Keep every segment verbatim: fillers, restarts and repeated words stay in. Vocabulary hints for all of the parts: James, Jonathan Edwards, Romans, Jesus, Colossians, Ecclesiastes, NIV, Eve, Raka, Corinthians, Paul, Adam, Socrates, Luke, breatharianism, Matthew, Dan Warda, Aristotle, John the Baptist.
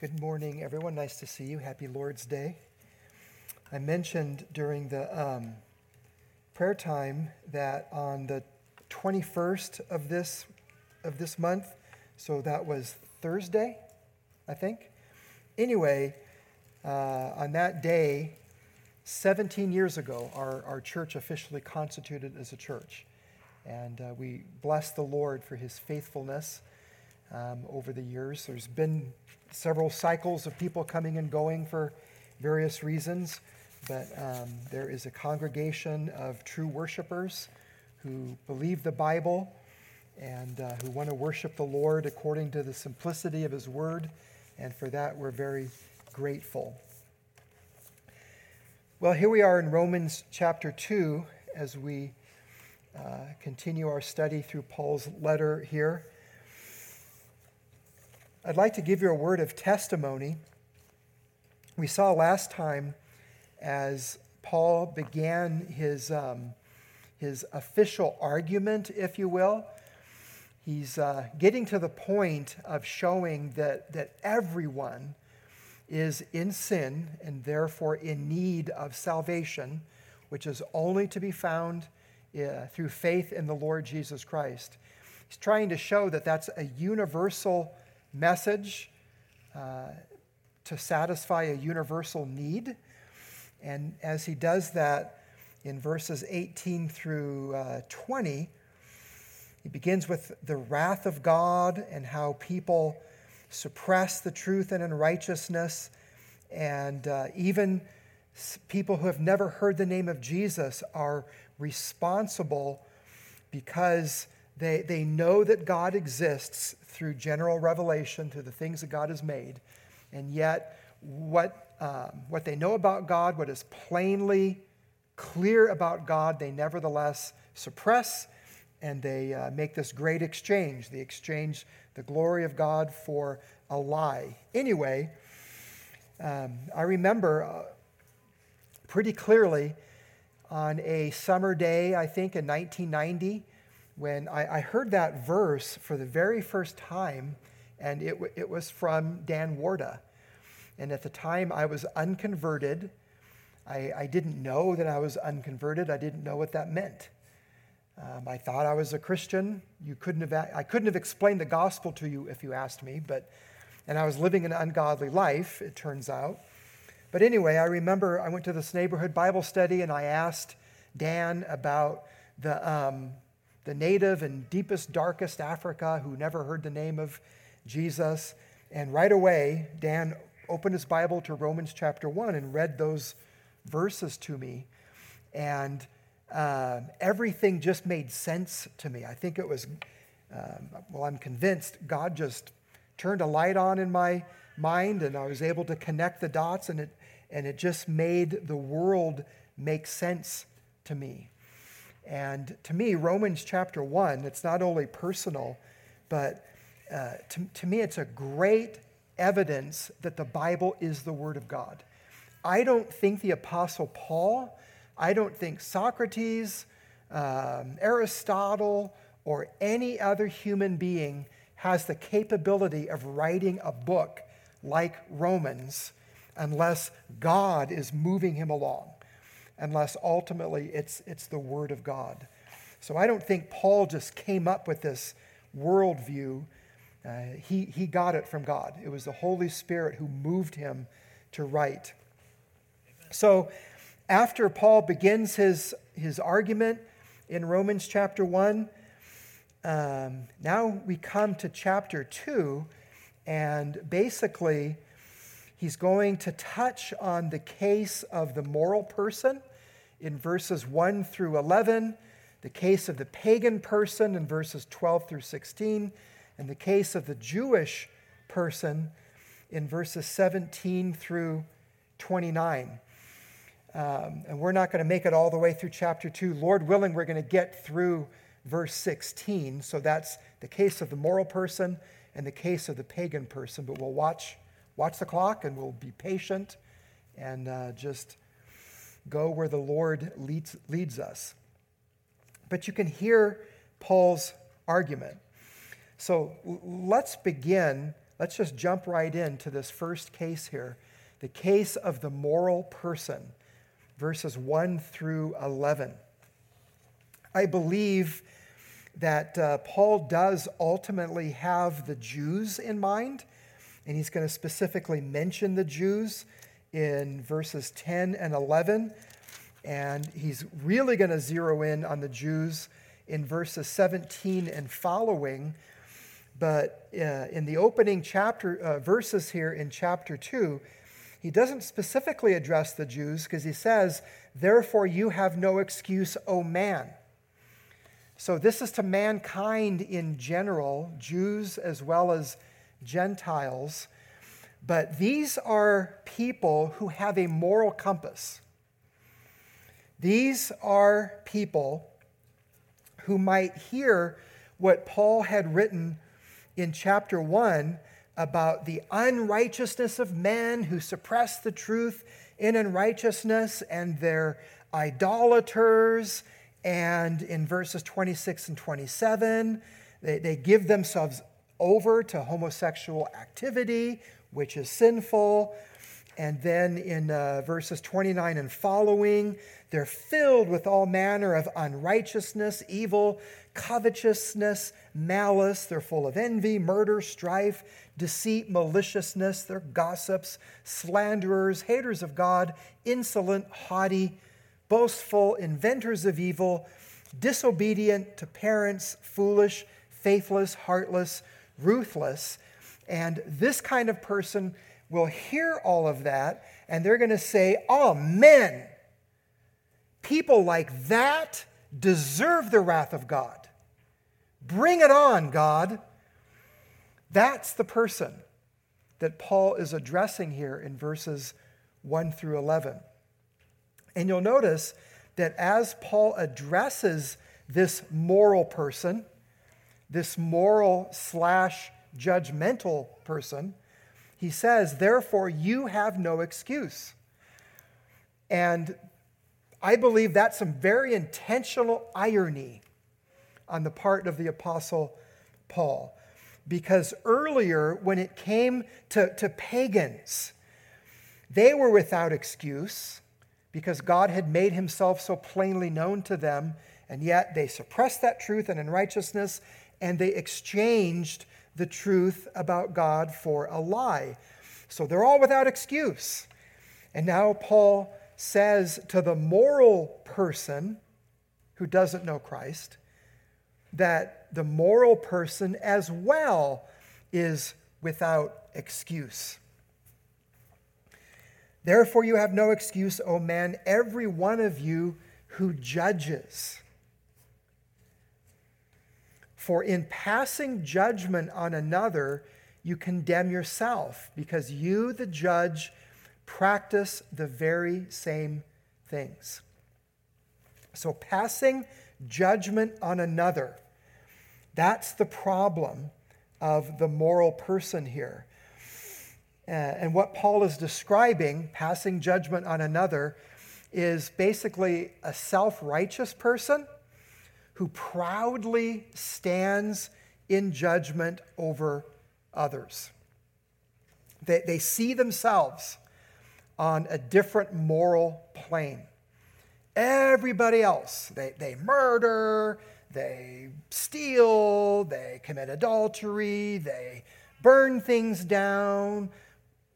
Good morning, everyone. Nice to see you. Happy Lord's Day. I mentioned during the um, prayer time that on the twenty-first of this of this month, so that was Thursday, I think. Anyway, uh, on that day, seventeen years ago, our, our church officially constituted as a church. And uh, we bless the Lord for his faithfulness um, over the years. There's been several cycles of people coming and going for various reasons, but um, there is a congregation of true worshipers who believe the Bible and uh, who want to worship the Lord according to the simplicity of his word, and for that we're very grateful. Well, here we are in Romans chapter two as we uh, continue our study through Paul's letter here. I'd like to give you a word of testimony. We saw last time as Paul began his um, his official argument, if you will, he's uh, getting to the point of showing that, that everyone is in sin and therefore in need of salvation, which is only to be found uh, through faith in the Lord Jesus Christ. He's trying to show that that's a universal message uh, to satisfy a universal need. And as he does that in verses eighteen through uh, twenty, he begins with the wrath of God and how people suppress the truth and unrighteousness, and uh, even people who have never heard the name of Jesus are responsible because They, they know that God exists through general revelation, through the things that God has made, and yet what, um, what they know about God, what is plainly clear about God, they nevertheless suppress, and they uh, make this great exchange. They exchange the glory of God for a lie. Anyway, um, I remember uh, pretty clearly on a summer day, I think, in nineteen ninety, when I, I heard that verse for the very first time, and it, it was from Dan Warda. And at the time, I was unconverted. I, I didn't know that I was unconverted. I didn't know what that meant. Um, I thought I was a Christian. You couldn't have, I couldn't have explained the gospel to you if you asked me, but, and I was living an ungodly life, it turns out. But anyway, I remember I went to this neighborhood Bible study, and I asked Dan about the... Um, the native in deepest, darkest Africa who never heard the name of Jesus. And right away, Dan opened his Bible to Romans chapter one and read those verses to me. And uh, everything just made sense to me. I think it was, um, well, I'm convinced God just turned a light on in my mind, and I was able to connect the dots, and it, and it just made the world make sense to me. And to me, Romans chapter one, it's not only personal, but uh, to, to me, it's a great evidence that the Bible is the Word of God. I don't think the Apostle Paul, I don't think Socrates, um, Aristotle, or any other human being has the capability of writing a book like Romans unless God is moving him along. Unless ultimately it's it's the Word of God. So I don't think Paul just came up with this worldview. Uh, he, he got it from God. It was the Holy Spirit who moved him to write. Amen. So after Paul begins his, his argument in Romans chapter one, um, now we come to chapter two, and basically he's going to touch on the case of the moral person in verses one through eleven, the case of the pagan person in verses twelve through sixteen, and the case of the Jewish person in verses seventeen through twenty-nine. Um, and we're not going to make it all the way through chapter two. Lord willing, we're going to get through verse sixteen. So that's the case of the moral person and the case of the pagan person. But we'll watch watch the clock, and we'll be patient and uh, just go where the Lord leads, leads us. But you can hear Paul's argument. So let's begin Let's just jump right into this first case here, the case of the moral person, verses one through eleven. I believe that uh, Paul does ultimately have the Jews in mind, and he's going to specifically mention the Jews in verses ten and eleven, and he's really going to zero in on the Jews in verses seventeen and following, but uh, in the opening chapter uh, verses here in chapter two, he doesn't specifically address the Jews because he says, "Therefore you have no excuse, O man." So this is to mankind in general, Jews as well as Gentiles. But these are people who have a moral compass. These are people who might hear what Paul had written in chapter one about the unrighteousness of men who suppress the truth in unrighteousness, and they're idolaters. And in verses twenty-six and twenty-seven, they, they give themselves over to homosexual activity, which is sinful. And then in uh, verses twenty-nine and following, they're filled with all manner of unrighteousness, evil, covetousness, malice. They're full of envy, murder, strife, deceit, maliciousness. They're gossips, slanderers, haters of God, insolent, haughty, boastful, inventors of evil, disobedient to parents, foolish, faithless, heartless, ruthless. And this kind of person will hear all of that, and they're going to say, "Oh, men, people like that deserve the wrath of God. Bring it on, God." That's the person that Paul is addressing here in verses one through eleven. And you'll notice that as Paul addresses this moral person, this moral slash judgmental person, he says, "Therefore you have no excuse." And I believe that's some very intentional irony on the part of the Apostle Paul. Because earlier, when it came to, to pagans, they were without excuse because God had made himself so plainly known to them, and yet they suppressed that truth and unrighteousness, and they exchanged the truth about God for a lie. So they're all without excuse. And now Paul says to the moral person who doesn't know Christ that the moral person as well is without excuse. "Therefore you have no excuse, O man, every one of you who judges. For in passing judgment on another, you condemn yourself, because you, the judge, practice the very same things." So passing judgment on another, that's the problem of the moral person here. Uh, and what Paul is describing, passing judgment on another, is basically a self-righteous person who proudly stands in judgment over others. They, they see themselves on a different moral plane. Everybody else, they, they murder, they steal, they commit adultery, they burn things down,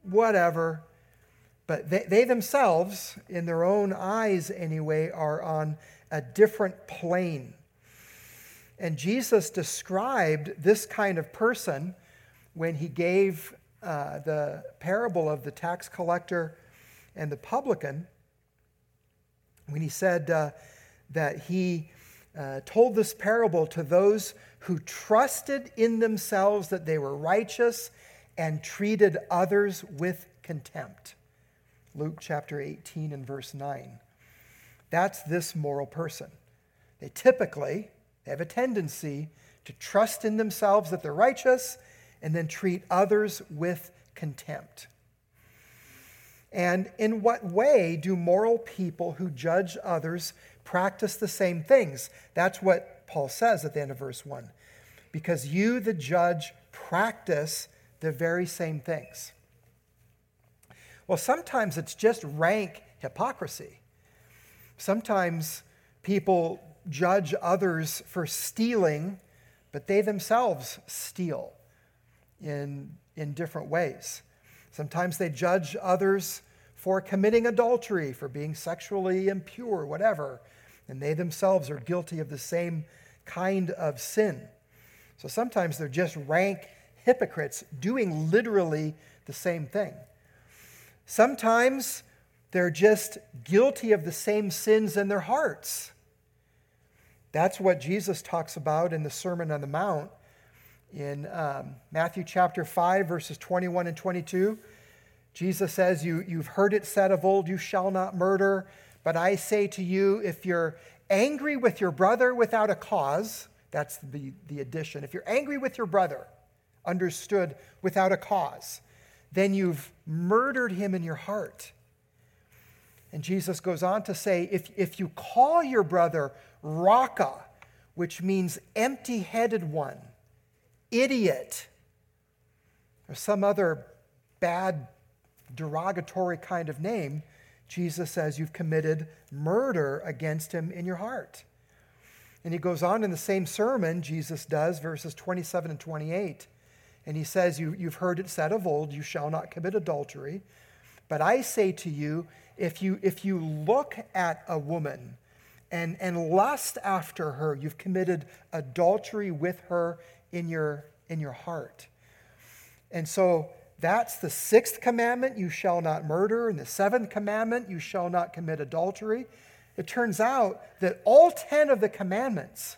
whatever. But they, they themselves, in their own eyes anyway, are on a different plane. And Jesus described this kind of person when he gave uh, the parable of the tax collector and the publican, when he said uh, that he uh, told this parable to those who trusted in themselves that they were righteous and treated others with contempt. Luke chapter eighteen and verse nine. That's this moral person. They typically... They have a tendency to trust in themselves that they're righteous and then treat others with contempt. And in what way do moral people who judge others practice the same things? That's what Paul says at the end of verse one. "Because you, the judge, practice the very same things. Well, sometimes it's just rank hypocrisy. Sometimes people judge others for stealing, but they themselves steal in, in different ways. Sometimes they judge others for committing adultery, for being sexually impure, whatever, and they themselves are guilty of the same kind of sin. So sometimes they're just rank hypocrites doing literally the same thing. Sometimes they're just guilty of the same sins in their hearts. That's what Jesus talks about in the Sermon on the Mount in um, Matthew chapter five, verses twenty-one and twenty-two. Jesus says, you, you've heard it said of old, you shall not murder. But I say to you, if you're angry with your brother without a cause, that's the, the addition. If you're angry with your brother, understood, without a cause, then you've murdered him in your heart. And Jesus goes on to say, if, if you call your brother Raka, which means empty-headed one, idiot, or some other bad, derogatory kind of name, Jesus says you've committed murder against him in your heart. And he goes on in the same sermon, Jesus does, verses twenty-seven and twenty-eight, and he says, you, you've heard it said of old, you shall not commit adultery. But I say to you, if you if you look at a woman and, and lust after her, you've committed adultery with her in your, in your heart. And so that's the sixth commandment, you shall not murder, and the seventh commandment, you shall not commit adultery. It turns out that all ten of the commandments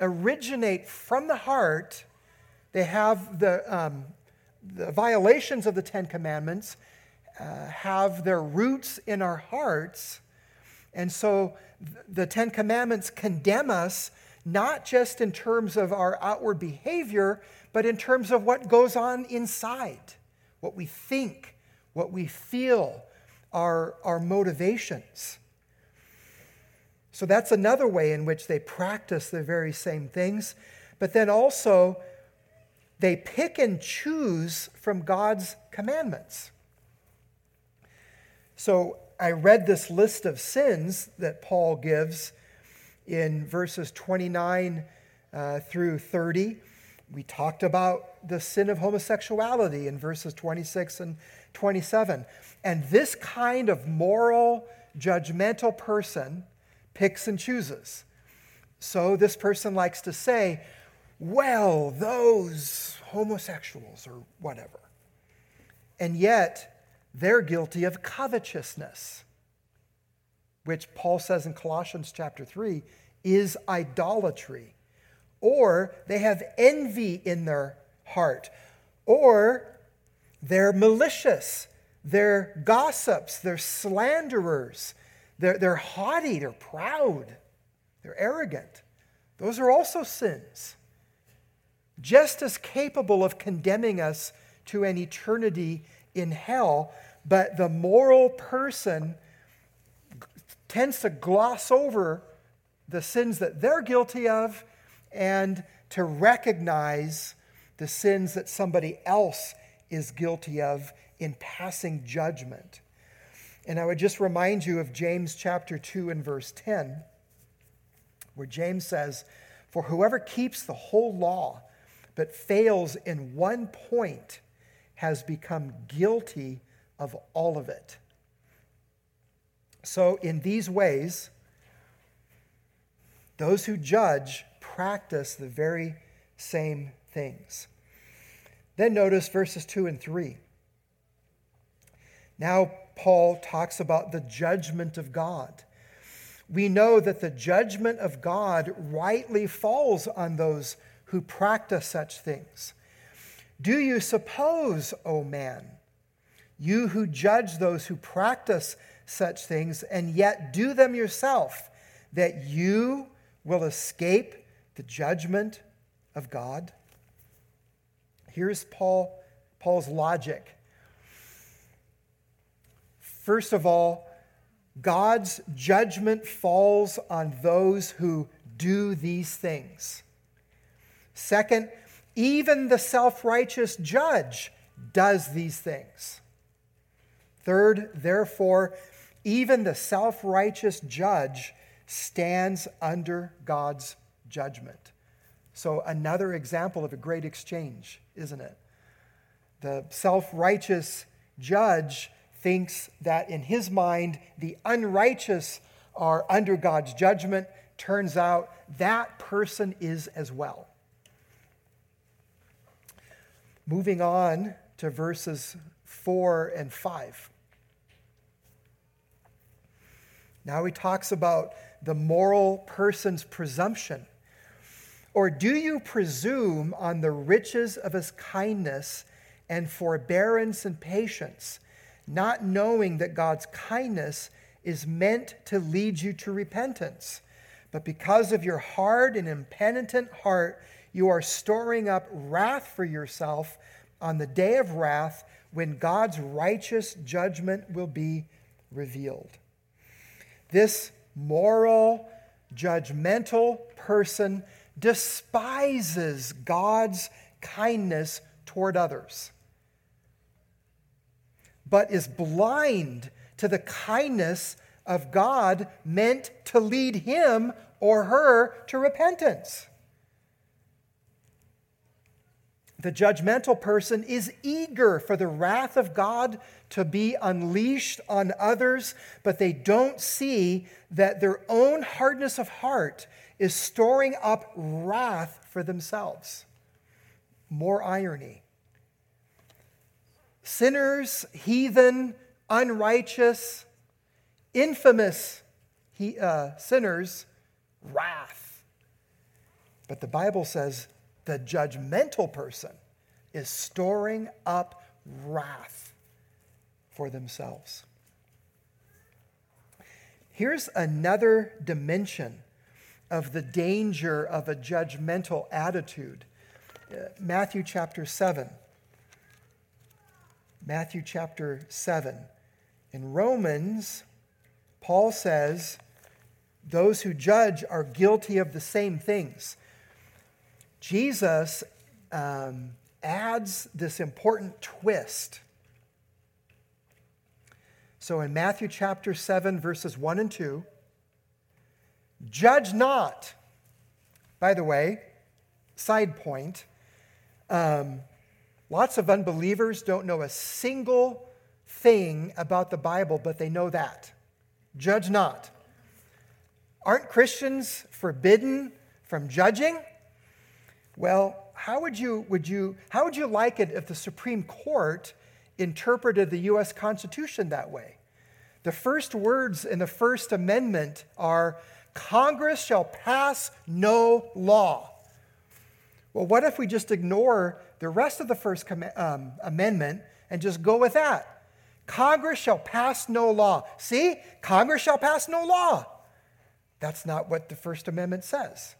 originate from the heart. They have the, um, the violations of the Ten Commandments, Uh, have their roots in our hearts. And so th- the Ten Commandments condemn us not just in terms of our outward behavior, but in terms of what goes on inside, what we think, what we feel, our, our motivations. So that's another way in which they practice the very same things. But then also, they pick and choose from God's commandments. So I read this list of sins that Paul gives in verses twenty-nine uh, through thirty. We talked about the sin of homosexuality in verses twenty-six and twenty-seven. And this kind of moral, judgmental person picks and chooses. So this person likes to say, well, those homosexuals or whatever. And yet, they're guilty of covetousness, which Paul says in Colossians chapter three is idolatry. Or they have envy in their heart. Or they're malicious. They're gossips. They're slanderers. They're, they're haughty. They're proud. They're arrogant. Those are also sins, just as capable of condemning us to an eternity in hell, but the moral person tends to gloss over the sins that they're guilty of and to recognize the sins that somebody else is guilty of in passing judgment. And I would just remind you of James chapter two and verse ten, where James says, "For whoever keeps the whole law but fails in one point has become guilty of all of it." So in these ways, those who judge practice the very same things. Then notice verses two and three. Now Paul talks about the judgment of God. We know that the judgment of God rightly falls on those who practice such things. Do you suppose, O man, you who judge those who practice such things and yet do them yourself, that you will escape the judgment of God? Here's Paul, Paul's logic. First of all, God's judgment falls on those who do these things. Second, Even the self-righteous judge does these things. Third, therefore, even the self-righteous judge stands under God's judgment. So another example of a great exchange, isn't it? The self-righteous judge thinks that in his mind, the unrighteous are under God's judgment. Turns out that person is as well. Moving on to verses four and five. Now he talks about the moral person's presumption. Or do you presume on the riches of his kindness and forbearance and patience, not knowing that God's kindness is meant to lead you to repentance? But because of your hard and impenitent heart, you are storing up wrath for yourself on the day of wrath when God's righteous judgment will be revealed. This moral, judgmental person despises God's kindness toward others, but is blind to the kindness of God meant to lead him or her to repentance. The judgmental person is eager for the wrath of God to be unleashed on others, but they don't see that their own hardness of heart is storing up wrath for themselves. More irony. Sinners, heathen, unrighteous, infamous he, uh, sinners, wrath. But the Bible says the judgmental person is storing up wrath for themselves. Here's another dimension of the danger of a judgmental attitude. Matthew chapter seven. Matthew chapter seven. In Romans, Paul says, those who judge are guilty of the same things. Jesus um, adds this important twist. So in Matthew chapter seven, verses one and two, judge not. By the way, side point, um, lots of unbelievers don't know a single thing about the Bible, but they know that. Judge not. Aren't Christians forbidden from judging? Well, how would you would you how would you like it if the Supreme Court interpreted the U S Constitution that way? The first words in the First Amendment are, Congress shall pass no law. Well, what if we just ignore the rest of the First Com- um, Amendment and just go with that? Congress shall pass no law. See? Congress shall pass no law. That's not what the First Amendment says.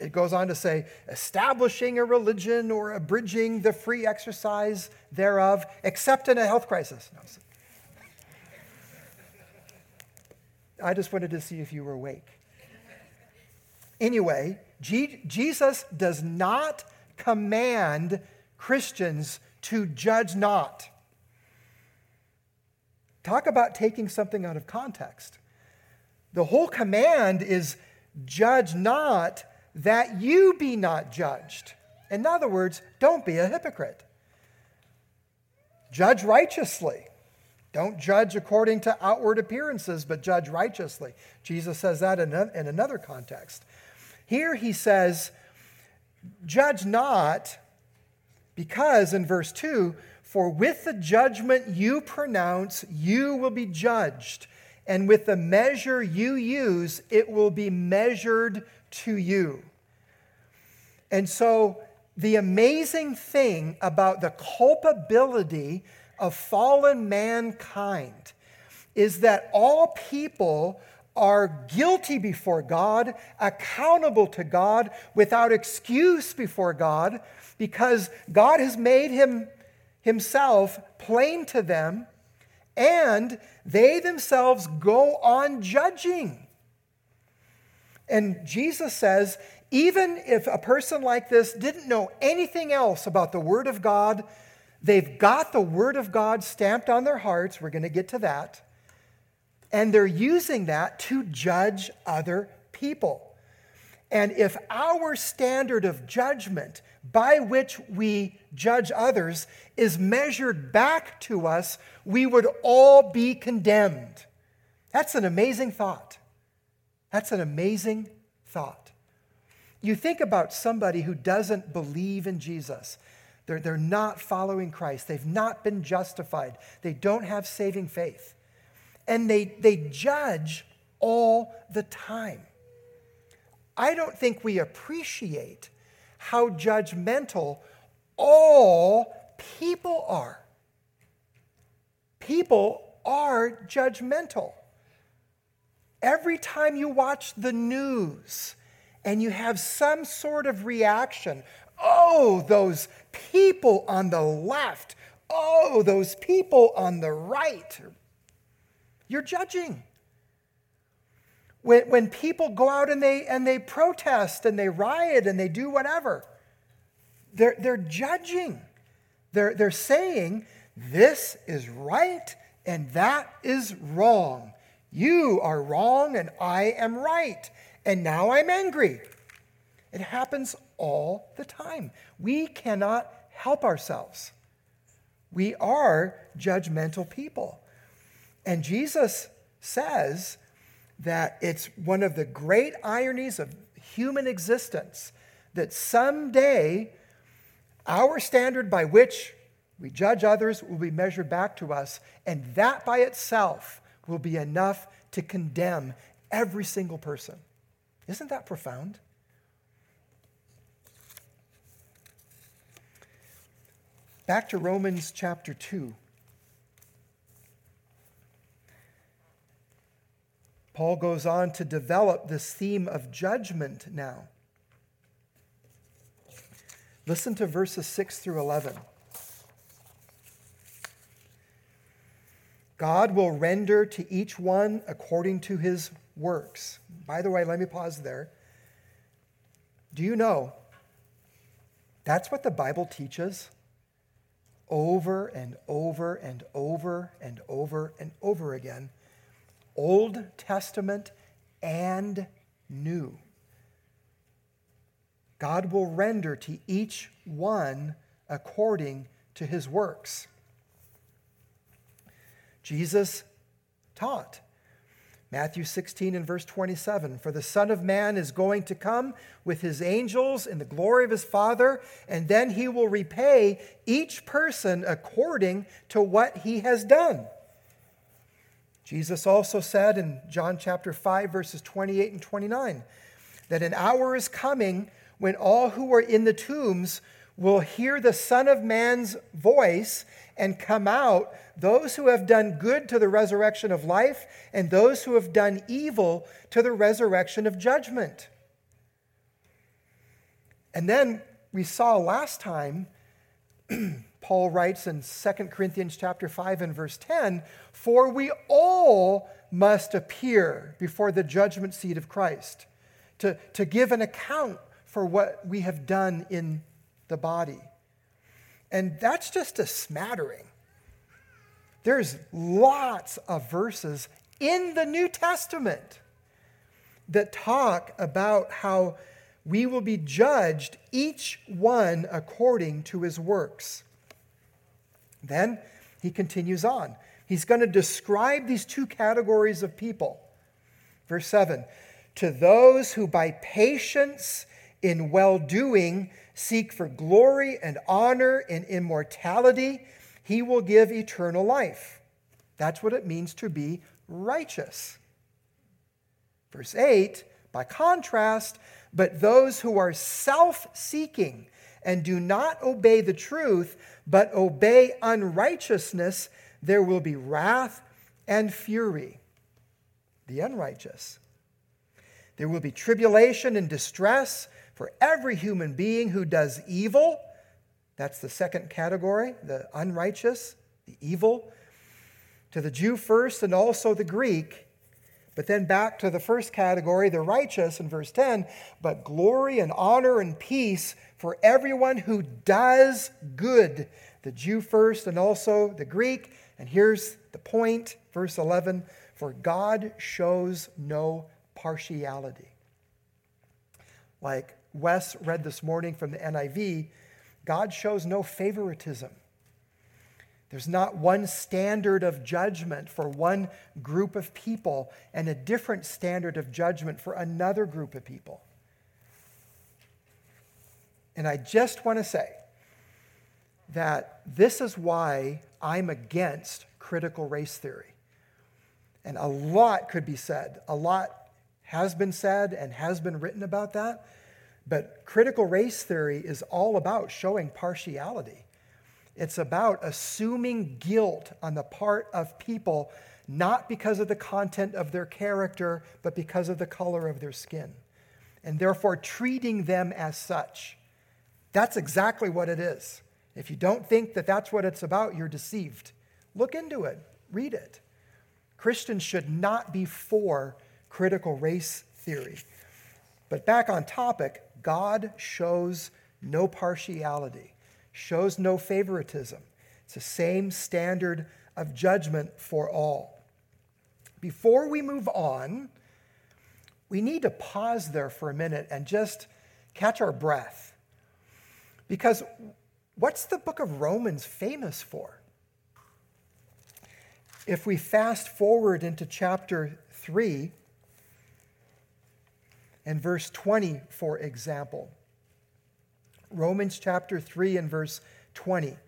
It goes on to say, establishing a religion or abridging the free exercise thereof, except in a health crisis. No, I just wanted to see if you were awake. Anyway, G- Jesus does not command Christians to judge not. Talk about taking something out of context. The whole command is judge not that you be not judged. In other words, don't be a hypocrite. Judge righteously. Don't judge according to outward appearances, but judge righteously. Jesus says that in another context. Here he says, judge not, because in verse two, for with the judgment you pronounce, you will be judged, and with the measure you use, it will be measured to you. And so the amazing thing about the culpability of fallen mankind is that all people are guilty before God, accountable to God, without excuse before God, because God has made him himself plain to them, and they themselves go on judging. And Jesus says, even if a person like this didn't know anything else about the Word of God, they've got the Word of God stamped on their hearts. We're going to get to that. And they're using that to judge other people. And if our standard of judgment by which we judge others is measured back to us, we would all be condemned. That's an amazing thought. That's an amazing thought. You think about somebody who doesn't believe in Jesus. They're, they're not following Christ. They've not been justified. They don't have saving faith. And they, they judge all the time. I don't think we appreciate how judgmental all people are. People are judgmental. Every time you watch the news and you have some sort of reaction, oh, those people on the left, oh, those people on the right, you're judging. When, when people go out and they, and they protest and they riot and they do whatever, they're, they're judging. They're, they're saying, this is right and that is wrong. You are wrong and I am right. And now I'm angry. It happens all the time. We cannot help ourselves. We are judgmental people. And Jesus says that it's one of the great ironies of human existence that someday our standard by which we judge others will be measured back to us, and that by itself will be enough to condemn every single person. Isn't that profound? Back to Romans chapter two. Paul goes on to develop this theme of judgment now. Listen to verses six through eleven. God will render to each one according to his works. By the way, let me pause there. Do you know that's what the Bible teaches over and over and over and over and over again? Old Testament and New. God will render to each one according to his works. Jesus taught. Matthew sixteen and verse twenty-seven, for the Son of Man is going to come with his angels in the glory of his Father, and then he will repay each person according to what he has done. Jesus also said in John chapter five, verses twenty-eight and twenty-nine, that an hour is coming when all who are in the tombs will hear the Son of Man's voice and come out, those who have done good to the resurrection of life, and those who have done evil to the resurrection of judgment. And then we saw last time, Paul writes in Second Corinthians chapter five and verse ten, for we all must appear before the judgment seat of Christ to, to give an account for what we have done in the body. And that's just a smattering. There's lots of verses in the New Testament that talk about how we will be judged, each one according to his works. Then he continues on. He's going to describe these two categories of people. Verse seven, to those who by patience in well-doing seek for glory and honor and immortality, he will give eternal life. That's what it means to be righteous. Verse eight, by contrast, but those who are self-seeking and do not obey the truth, but obey unrighteousness, there will be wrath and fury. The unrighteous. There will be tribulation and distress for every human being who does evil. That's the second category, the unrighteous, the evil. To the Jew first and also the Greek, But then back to the first category, the righteous, in verse ten, but glory and honor and peace for everyone who does good, the Jew first and also the Greek. And here's the point, verse eleven, for God shows no partiality. Like Wes read this morning from the N I V, God shows no favoritism. There's not one standard of judgment for one group of people and a different standard of judgment for another group of people. And I just want to say that this is why I'm against critical race theory. And a lot could be said. A lot has been said and has been written about that. But critical race theory is all about showing partiality. It's about assuming guilt on the part of people, not because of the content of their character, but because of the color of their skin, and therefore treating them as such. That's exactly what it is. If you don't think that that's what it's about, you're deceived. Look into it. Read it. Christians should not be for critical race theory. But back on topic, God shows no partiality, shows no favoritism. It's the same standard of judgment for all. Before we move on, we need to pause there for a minute and just catch our breath. Because what's the book of Romans famous for? If we fast forward into chapter three, and verse twenty, for example. Romans chapter three and verse twenty.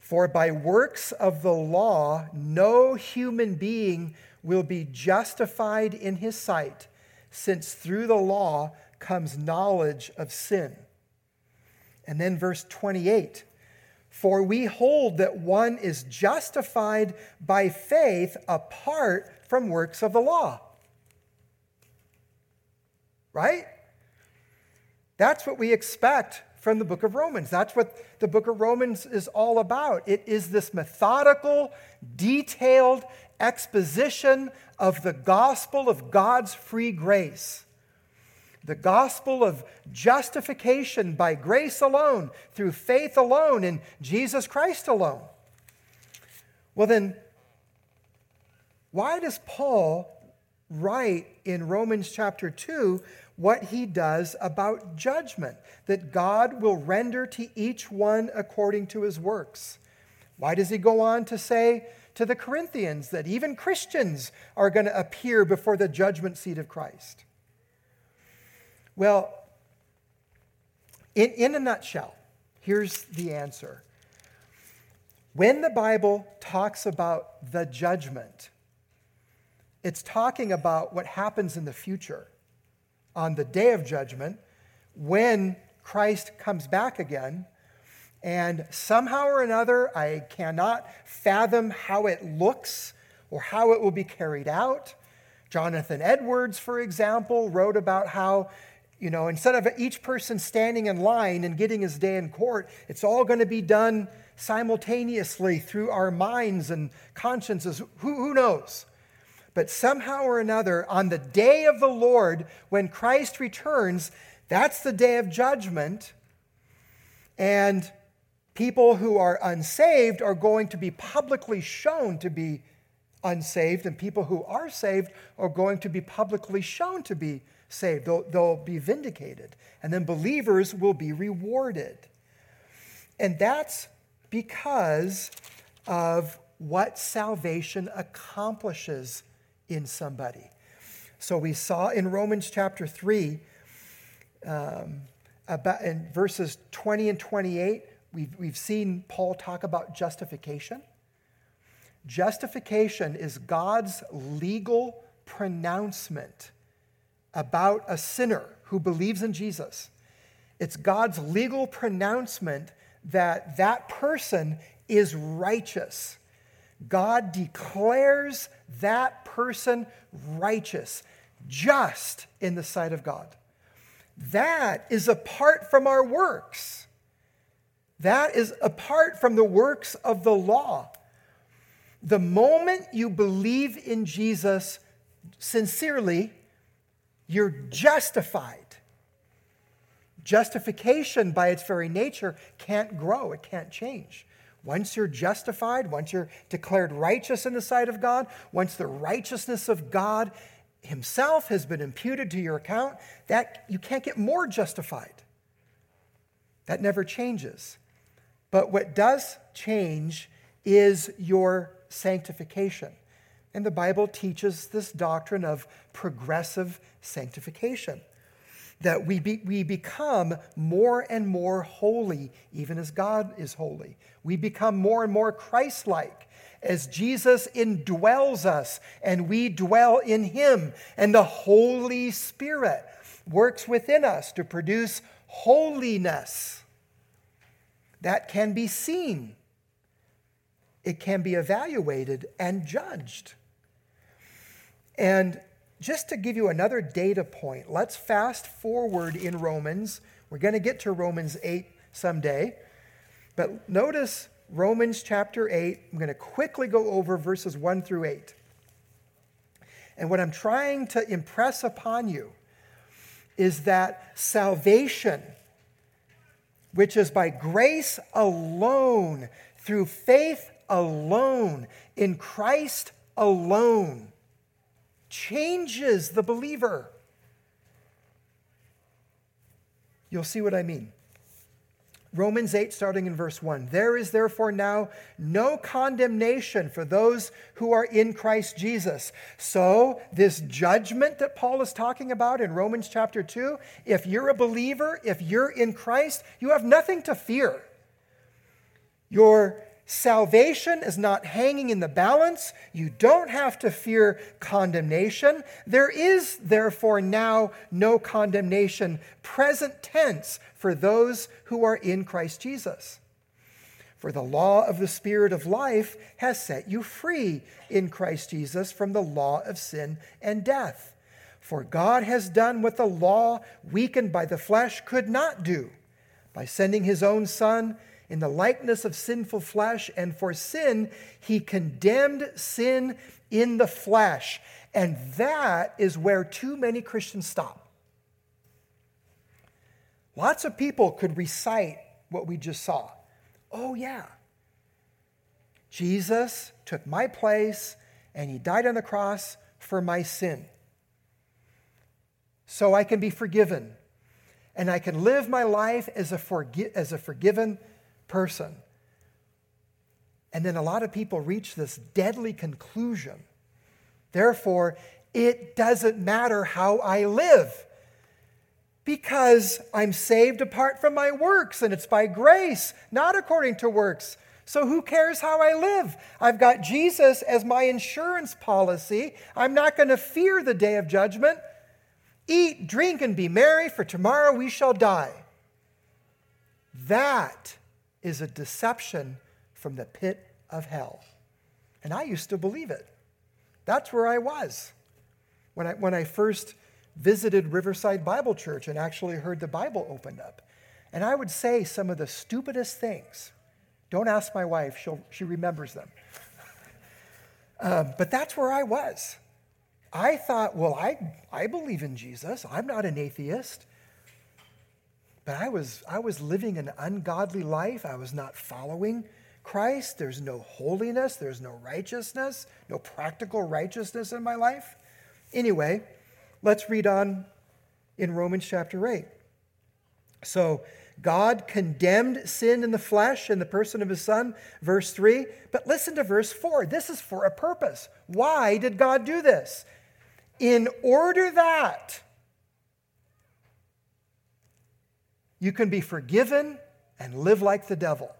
For by works of the law, no human being will be justified in his sight, since through the law comes knowledge of sin. And then verse twenty-eight. For we hold that one is justified by faith apart from works of the law. Right? That's what we expect from the book of Romans. That's what the book of Romans is all about. It is this methodical, detailed exposition of the gospel of God's free grace. The gospel of justification by grace alone, through faith alone, in Jesus Christ alone. Well then, why does Paul write in Romans chapter two what he does about judgment, that God will render to each one according to his works? Why does he go on to say to the Corinthians that even Christians are going to appear before the judgment seat of Christ? Well, in, in a nutshell, here's the answer. When the Bible talks about the judgment, it's talking about what happens in the future, on the day of judgment, when Christ comes back again, and somehow or another, I cannot fathom how it looks or how it will be carried out. Jonathan Edwards, for example, wrote about how, you know, instead of each person standing in line and getting his day in court, it's all going to be done simultaneously through our minds and consciences. Who, who knows? But somehow or another, on the day of the Lord, when Christ returns, that's the day of judgment. And people who are unsaved are going to be publicly shown to be unsaved, and people who are saved are going to be publicly shown to be saved. They'll, they'll be vindicated. And then believers will be rewarded. And that's because of what salvation accomplishes in somebody. So we saw in Romans chapter three, um, about in verses twenty and twenty-eight, we've, we've seen Paul talk about justification. Justification is God's legal pronouncement about a sinner who believes in Jesus. It's God's legal pronouncement that that person is righteous. God declares that person righteous, just in the sight of God. That is apart from our works. That is apart from the works of the law. The moment you believe in Jesus, sincerely, you're justified. Justification, by its very nature, can't grow. It can't change. Once you're justified, once you're declared righteous in the sight of God, once the righteousness of God himself has been imputed to your account, that you can't get more justified. That never changes. But what does change is your sanctification. And the Bible teaches this doctrine of progressive sanctification, that we be, we become more and more holy, even as God is holy. We become more and more Christ-like as Jesus indwells us and we dwell in him. And the Holy Spirit works within us to produce holiness that can be seen. It can be evaluated and judged. And just to give you another data point, let's fast forward in Romans. We're going to get to Romans eight someday. But notice Romans chapter eight. I'm going to quickly go over verses one through eight. And what I'm trying to impress upon you is that salvation, which is by grace alone, through faith alone, in Christ alone, changes the believer. You'll see what I mean. Romans eight, starting in verse one. There is therefore now no condemnation for those who are in Christ Jesus. So this judgment that Paul is talking about in Romans chapter two, if you're a believer, if you're in Christ, you have nothing to fear. Your salvation is not hanging in the balance. You don't have to fear condemnation. There is, therefore, now no condemnation, present tense, for those who are in Christ Jesus. For the law of the Spirit of life has set you free in Christ Jesus from the law of sin and death. For God has done what the law, weakened by the flesh, could not do, by sending his own Son in the likeness of sinful flesh, and for sin, he condemned sin in the flesh. And that is where too many Christians stop. Lots of people could recite what we just saw. Oh, yeah. Jesus took my place, and he died on the cross for my sin, so I can be forgiven, and I can live my life as a forgi- as a forgiven person. And then a lot of people reach this deadly conclusion. Therefore, it doesn't matter how I live, because I'm saved apart from my works, and it's by grace, not according to works. So who cares how I live? I've got Jesus as my insurance policy. I'm not going to fear the day of judgment. Eat, drink, and be merry, for tomorrow we shall die. That is a deception from the pit of hell. And I used to believe it. That's where I was when I when I first visited Riverside Bible Church and actually heard the Bible opened up. And I would say some of the stupidest things. Don't ask my wife, she'll, she remembers them. um, but that's where I was. I thought, well, I, I believe in Jesus. I'm not an atheist. But I was, I was living an ungodly life. I was not following Christ. There's no holiness. There's no righteousness, no practical righteousness in my life. Anyway, let's read on in Romans chapter eight. So God condemned sin in the flesh in the person of his Son, verse three. But listen to verse four. This is for a purpose. Why did God do this? In order that you can be forgiven and live like the devil.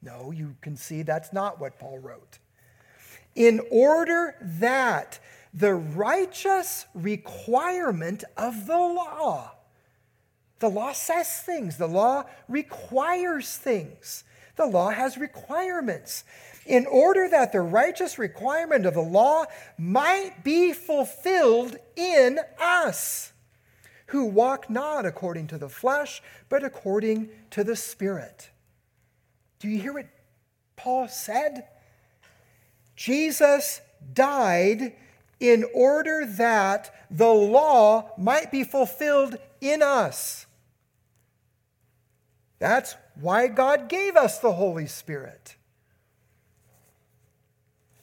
No, you can see that's not what Paul wrote. In order that the righteous requirement of the law, the law says things, the law requires things, the law has requirements. In order that the righteous requirement of the law might be fulfilled in us, who walk not according to the flesh, but according to the Spirit. Do you hear what Paul said? Jesus died in order that the law might be fulfilled in us. That's why God gave us the Holy Spirit.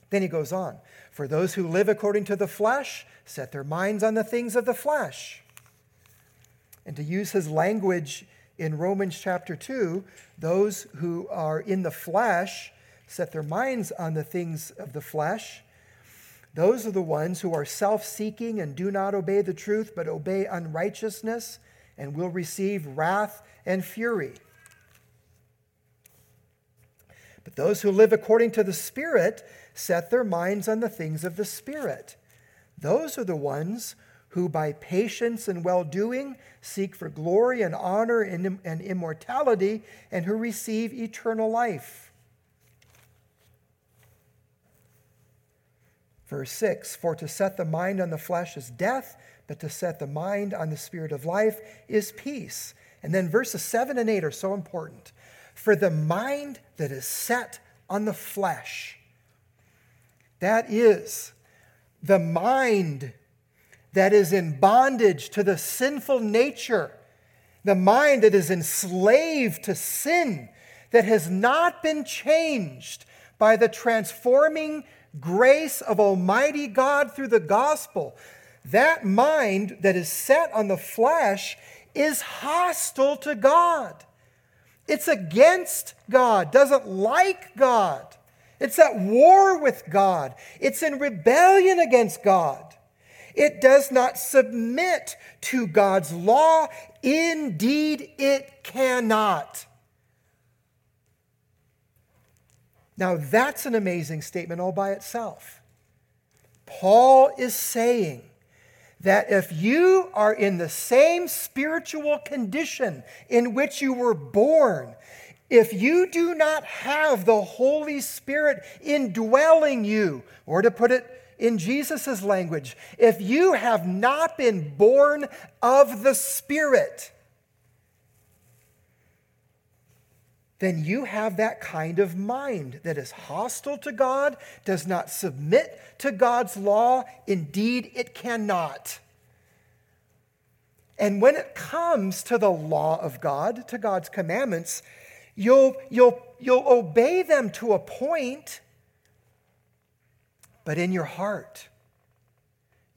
Then he goes on. For those who live according to the flesh, set their minds on the things of the flesh. And to use his language in Romans chapter two, those who are in the flesh set their minds on the things of the flesh. Those are the ones who are self-seeking and do not obey the truth, but obey unrighteousness and will receive wrath and fury. But those who live according to the Spirit set their minds on the things of the Spirit. Those are the ones who by patience and well-doing seek for glory and honor and, and immortality, and who receive eternal life. Verse six, for to set the mind on the flesh is death, but to set the mind on the Spirit of life is peace. And then verses seven and eight are so important. For the mind that is set on the flesh, that is the mind that is in bondage to the sinful nature, the mind that is enslaved to sin, that has not been changed by the transforming grace of Almighty God through the gospel. That mind that is set on the flesh is hostile to God. It's against God, doesn't like God. It's at war with God. It's in rebellion against God. It does not submit to God's law. Indeed, it cannot. Now, that's an amazing statement all by itself. Paul is saying that if you are in the same spiritual condition in which you were born, if you do not have the Holy Spirit indwelling you, or to put it in Jesus' language, if you have not been born of the Spirit, then you have that kind of mind that is hostile to God, does not submit to God's law. Indeed, it cannot. And when it comes to the law of God, to God's commandments, you'll, you'll, you'll obey them to a point, but in your heart,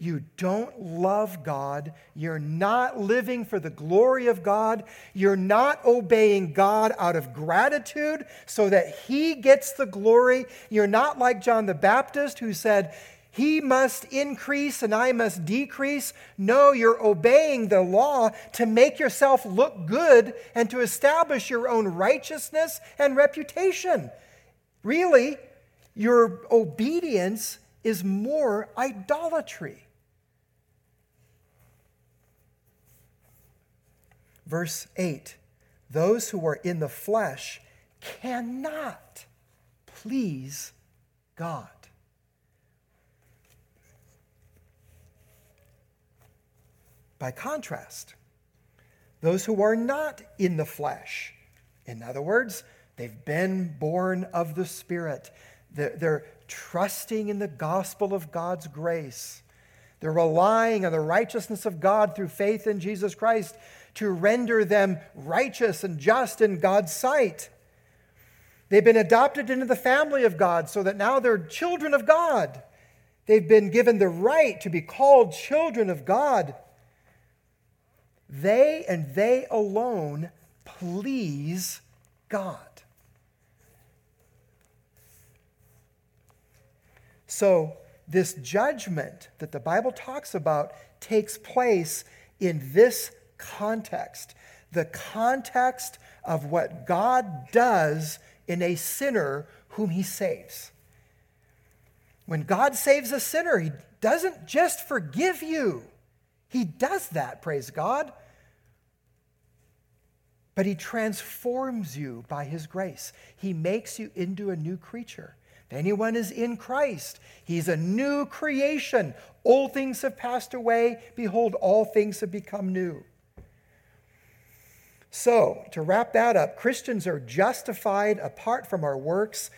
you don't love God. You're not living for the glory of God. You're not obeying God out of gratitude so that he gets the glory. You're not like John the Baptist, who said, "He must increase and I must decrease." No, you're obeying the law to make yourself look good and to establish your own righteousness and reputation. Really, your obedience is more idolatry. Verse eight, those who are in the flesh cannot please God. By contrast, those who are not in the flesh, in other words, they've been born of the Spirit. They're, they're trusting in the gospel of God's grace. They're relying on the righteousness of God through faith in Jesus Christ to render them righteous and just in God's sight. They've been adopted into the family of God so that now they're children of God. They've been given the right to be called children of God. They and they alone please God. So this judgment that the Bible talks about takes place in this context, the context of what God does in a sinner whom he saves. When God saves a sinner, he doesn't just forgive you. He does that, praise God. But he transforms you by his grace. He makes you into a new creature. If anyone is in Christ, he's a new creation. Old things have passed away. Behold, all things have become new. So, to wrap that up, Christians are justified apart from our works,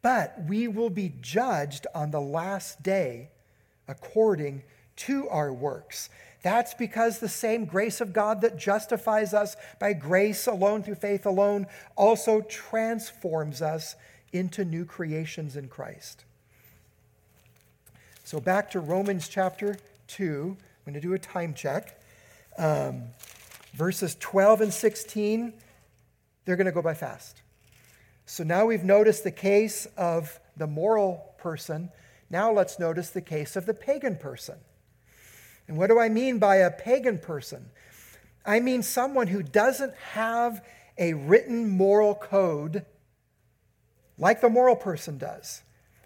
but we will be judged on the last day according to our works. That's because the same grace of God that justifies us by grace alone through faith alone also transforms us into new creations in Christ. So back to Romans chapter two. I'm going to do a time check. Um, verses twelve and sixteen, they're going to go by fast. So now we've noticed the case of the moral person. Now let's notice the case of the pagan person. And what do I mean by a pagan person? I mean someone who doesn't have a written moral code like the moral person does.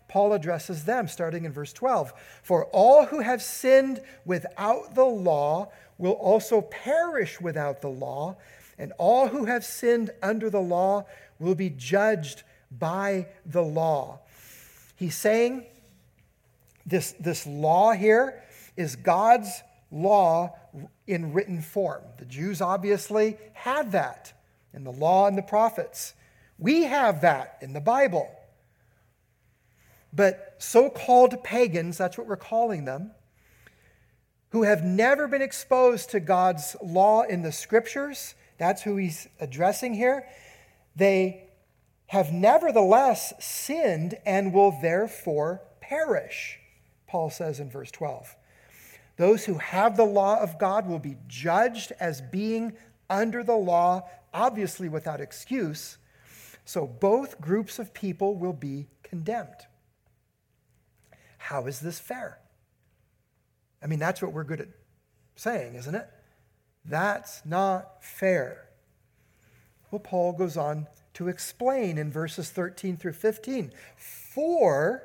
Paul addresses them starting in verse twelve. For all who have sinned without the law will also perish without the law, and all who have sinned under the law will be judged by the law. He's saying this, this law here is God's law in written form. The Jews obviously had that in the law and the prophets. We have that in the Bible. But so-called pagans, that's what we're calling them, who have never been exposed to God's law in the scriptures, that's who he's addressing here, they have nevertheless sinned and will therefore perish, Paul says in verse twelve. Those who have the law of God will be judged as being under the law, obviously without excuse. So both groups of people will be condemned. How is this fair? I mean, that's what we're good at saying, isn't it? That's not fair. Well, Paul goes on to explain in verses thirteen through fifteen. For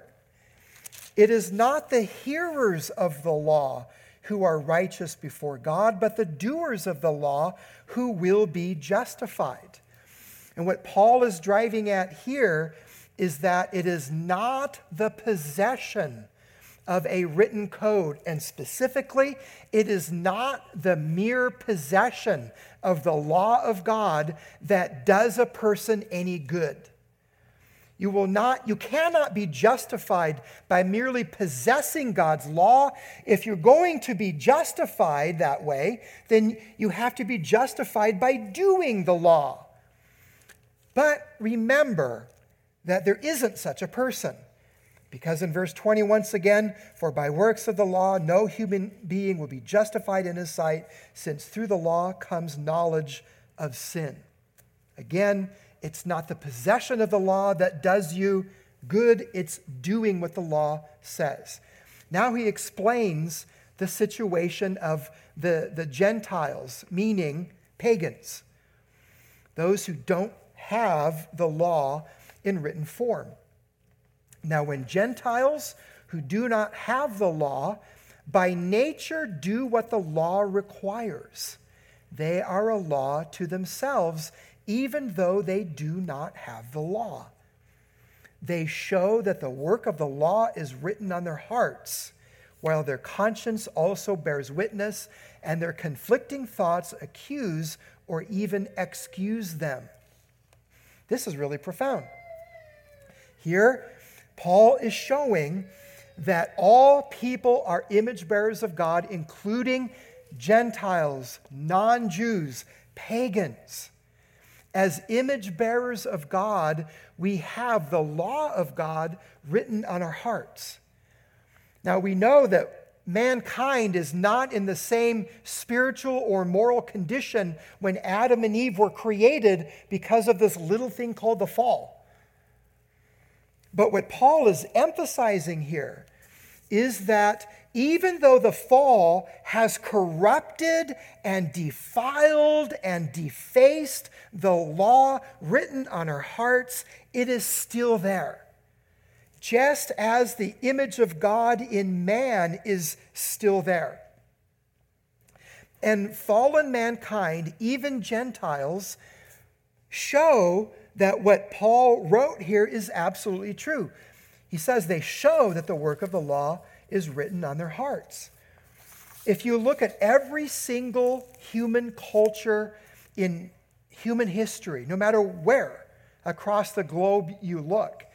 it is not the hearers of the law who are righteous before God, but the doers of the law who will be justified. And what Paul is driving at here is that it is not the possession of a written code, and specifically, it is not the mere possession of the law of God that does a person any good. You will not, you cannot be justified by merely possessing God's law. If you're going to be justified that way, then you have to be justified by doing the law. But remember that there isn't such a person. Because in verse twenty, once again, for by works of the law, no human being will be justified in his sight, since through the law comes knowledge of sin. Again, it's not the possession of the law that does you good, it's doing what the law says. Now he explains the situation of the, the Gentiles, meaning pagans, those who don't have the law in written form. Now, when Gentiles who do not have the law, by nature do what the law requires, they are a law to themselves, even though they do not have the law. They show that the work of the law is written on their hearts, while their conscience also bears witness, and their conflicting thoughts accuse or even excuse them. This is really profound. Here, Paul is showing that all people are image bearers of God, including Gentiles, non-Jews, pagans. As image bearers of God, we have the law of God written on our hearts. Now, we know that mankind is not in the same spiritual or moral condition when Adam and Eve were created because of this little thing called the fall. But what Paul is emphasizing here is that even though the fall has corrupted and defiled and defaced the law written on our hearts, it is still there. Just as the image of God in man is still there. And fallen mankind, even Gentiles, show that what Paul wrote here is absolutely true. He says they show that the work of the law is written on their hearts. If you look at every single human culture in human history, no matter where across the globe you look,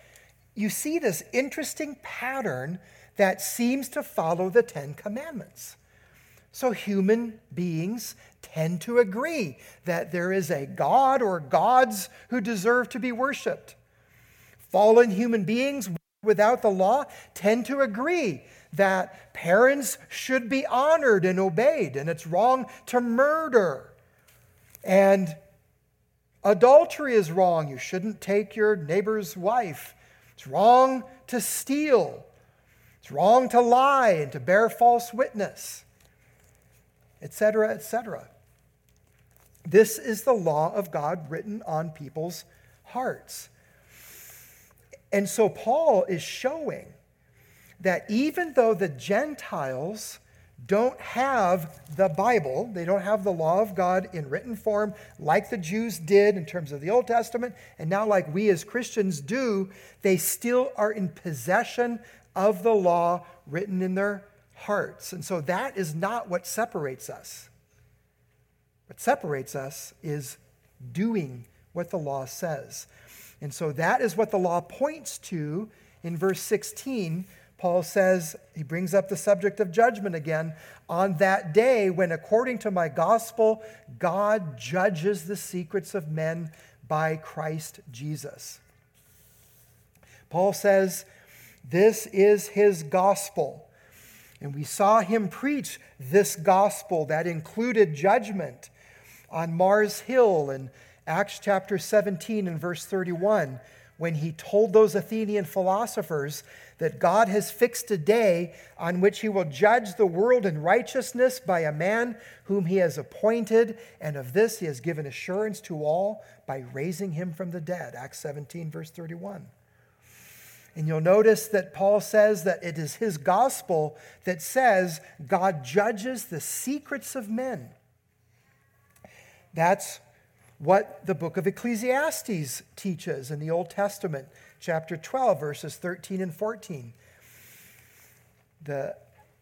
you see this interesting pattern that seems to follow the Ten Commandments. So human beings tend to agree that there is a God or gods who deserve to be worshipped. Fallen human beings without the law tend to agree that parents should be honored and obeyed, and it's wrong to murder. And adultery is wrong. You shouldn't take your neighbor's wife. It's wrong to steal. It's wrong to lie and to bear false witness, et cetera, et cetera. This is the law of God written on people's hearts. And so Paul is showing that even though the Gentiles don't have the Bible, they don't have the law of God in written form like the Jews did in terms of the Old Testament, and now like we as Christians do, they still are in possession of the law written in their hearts. And so that is not what separates us. What separates us is doing what the law says. And so that is what the law points to in verse sixteen. Paul says, he brings up the subject of judgment again. On that day when, according to my gospel, God judges the secrets of men by Christ Jesus. Paul says, this is his gospel. And we saw him preach this gospel that included judgment on Mars Hill in Acts chapter seventeen and verse thirty-one. When he told those Athenian philosophers that God has fixed a day on which he will judge the world in righteousness by a man whom he has appointed, and of this he has given assurance to all by raising him from the dead. Acts seventeen, verse thirty-one. And you'll notice that Paul says that it is his gospel that says God judges the secrets of men. That's what the book of Ecclesiastes teaches in the Old Testament, chapter twelve, verses thirteen and fourteen. The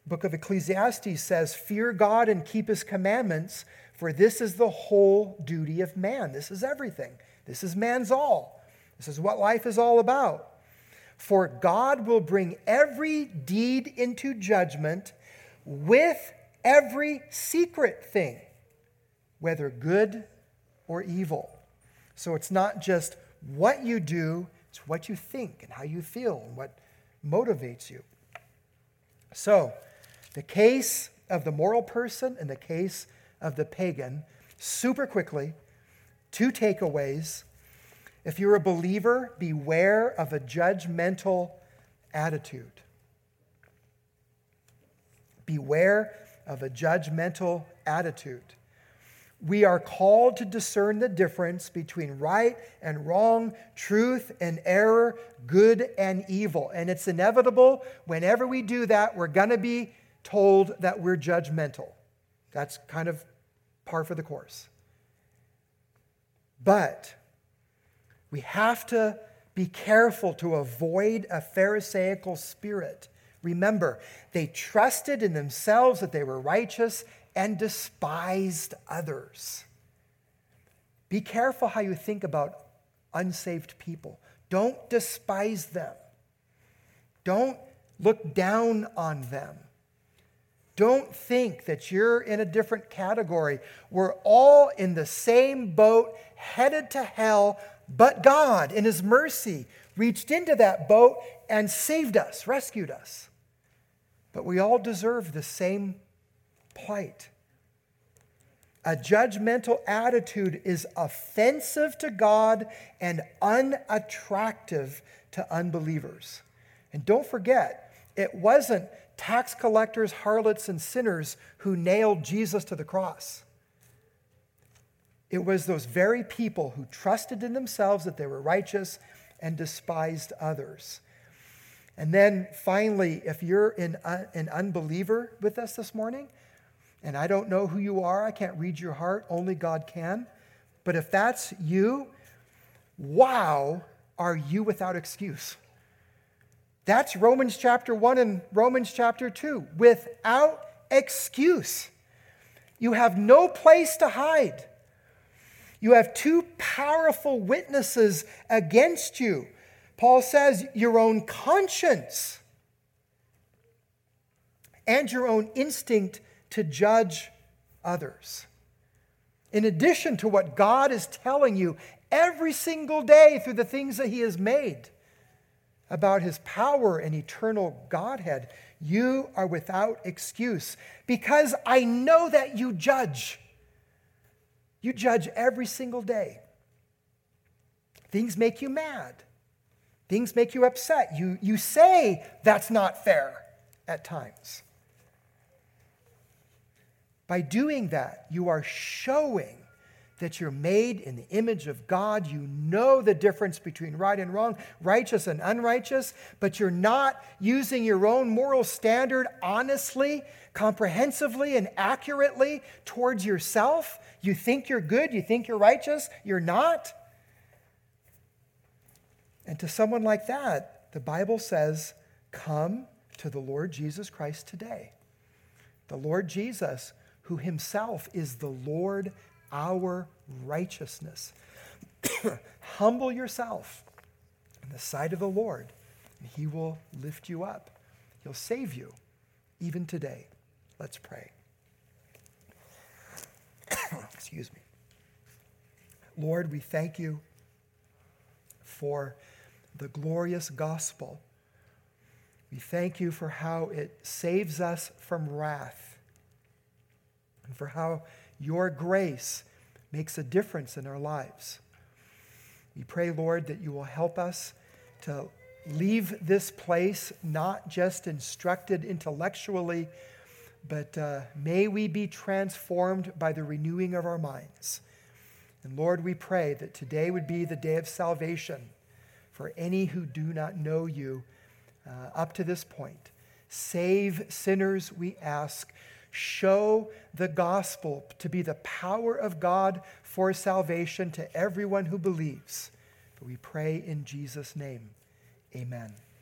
book of Ecclesiastes says, fear God and keep his commandments, for this is the whole duty of man. This is everything. This is man's all. This is what life is all about. For God will bring every deed into judgment with every secret thing, whether good or evil. So it's not just what you do, it's what you think and how you feel and what motivates you. So the case of the moral person and the case of the pagan, super quickly, two takeaways. If you're a believer, beware of a judgmental attitude. Beware of a judgmental attitude. We are called to discern the difference between right and wrong, truth and error, good and evil. And it's inevitable, whenever we do that, we're going to be told that we're judgmental. That's kind of par for the course. But we have to be careful to avoid a Pharisaical spirit. Remember, they trusted in themselves that they were righteous and despised others. Be careful how you think about unsaved people. Don't despise them. Don't look down on them. Don't think that you're in a different category. We're all in the same boat, headed to hell, but God, in his mercy, reached into that boat and saved us, rescued us. But we all deserve the same plight. A judgmental attitude is offensive to God and unattractive to unbelievers. And don't forget, it wasn't tax collectors, harlots, and sinners who nailed Jesus to the cross. It was those very people who trusted in themselves that they were righteous and despised others. And then finally, if you're an, uh, an unbeliever with us this morning, and I don't know who you are, I can't read your heart, only God can. But if that's you, wow, are you without excuse? That's Romans chapter one and Romans chapter two. Without excuse. You have no place to hide. You have two powerful witnesses against you. Paul says your own conscience and your own instinct to judge others. In addition to what God is telling you every single day through the things that he has made about his power and eternal Godhead, you are without excuse because I know that you judge. You judge every single day. Things make you mad. Things make you upset. You, you say that's not fair at times. By doing that, you are showing that you're made in the image of God. You know the difference between right and wrong, righteous and unrighteous, but you're not using your own moral standard honestly, comprehensively, and accurately towards yourself. You think you're good, you think you're righteous, you're not. And to someone like that, the Bible says, come to the Lord Jesus Christ today. The Lord Jesus, who himself is the Lord, our righteousness. Humble yourself in the sight of the Lord, and he will lift you up. He'll save you even today. Let's pray. Excuse me. Lord, we thank you for the glorious gospel. We thank you for how it saves us from wrath and for how your grace makes a difference in our lives. We pray, Lord, that you will help us to leave this place not just instructed intellectually, but uh, may we be transformed by the renewing of our minds. And Lord, we pray that today would be the day of salvation for any who do not know you uh, up to this point. Save sinners, we ask. Show the gospel to be the power of God for salvation to everyone who believes. But we pray in Jesus' name. Amen.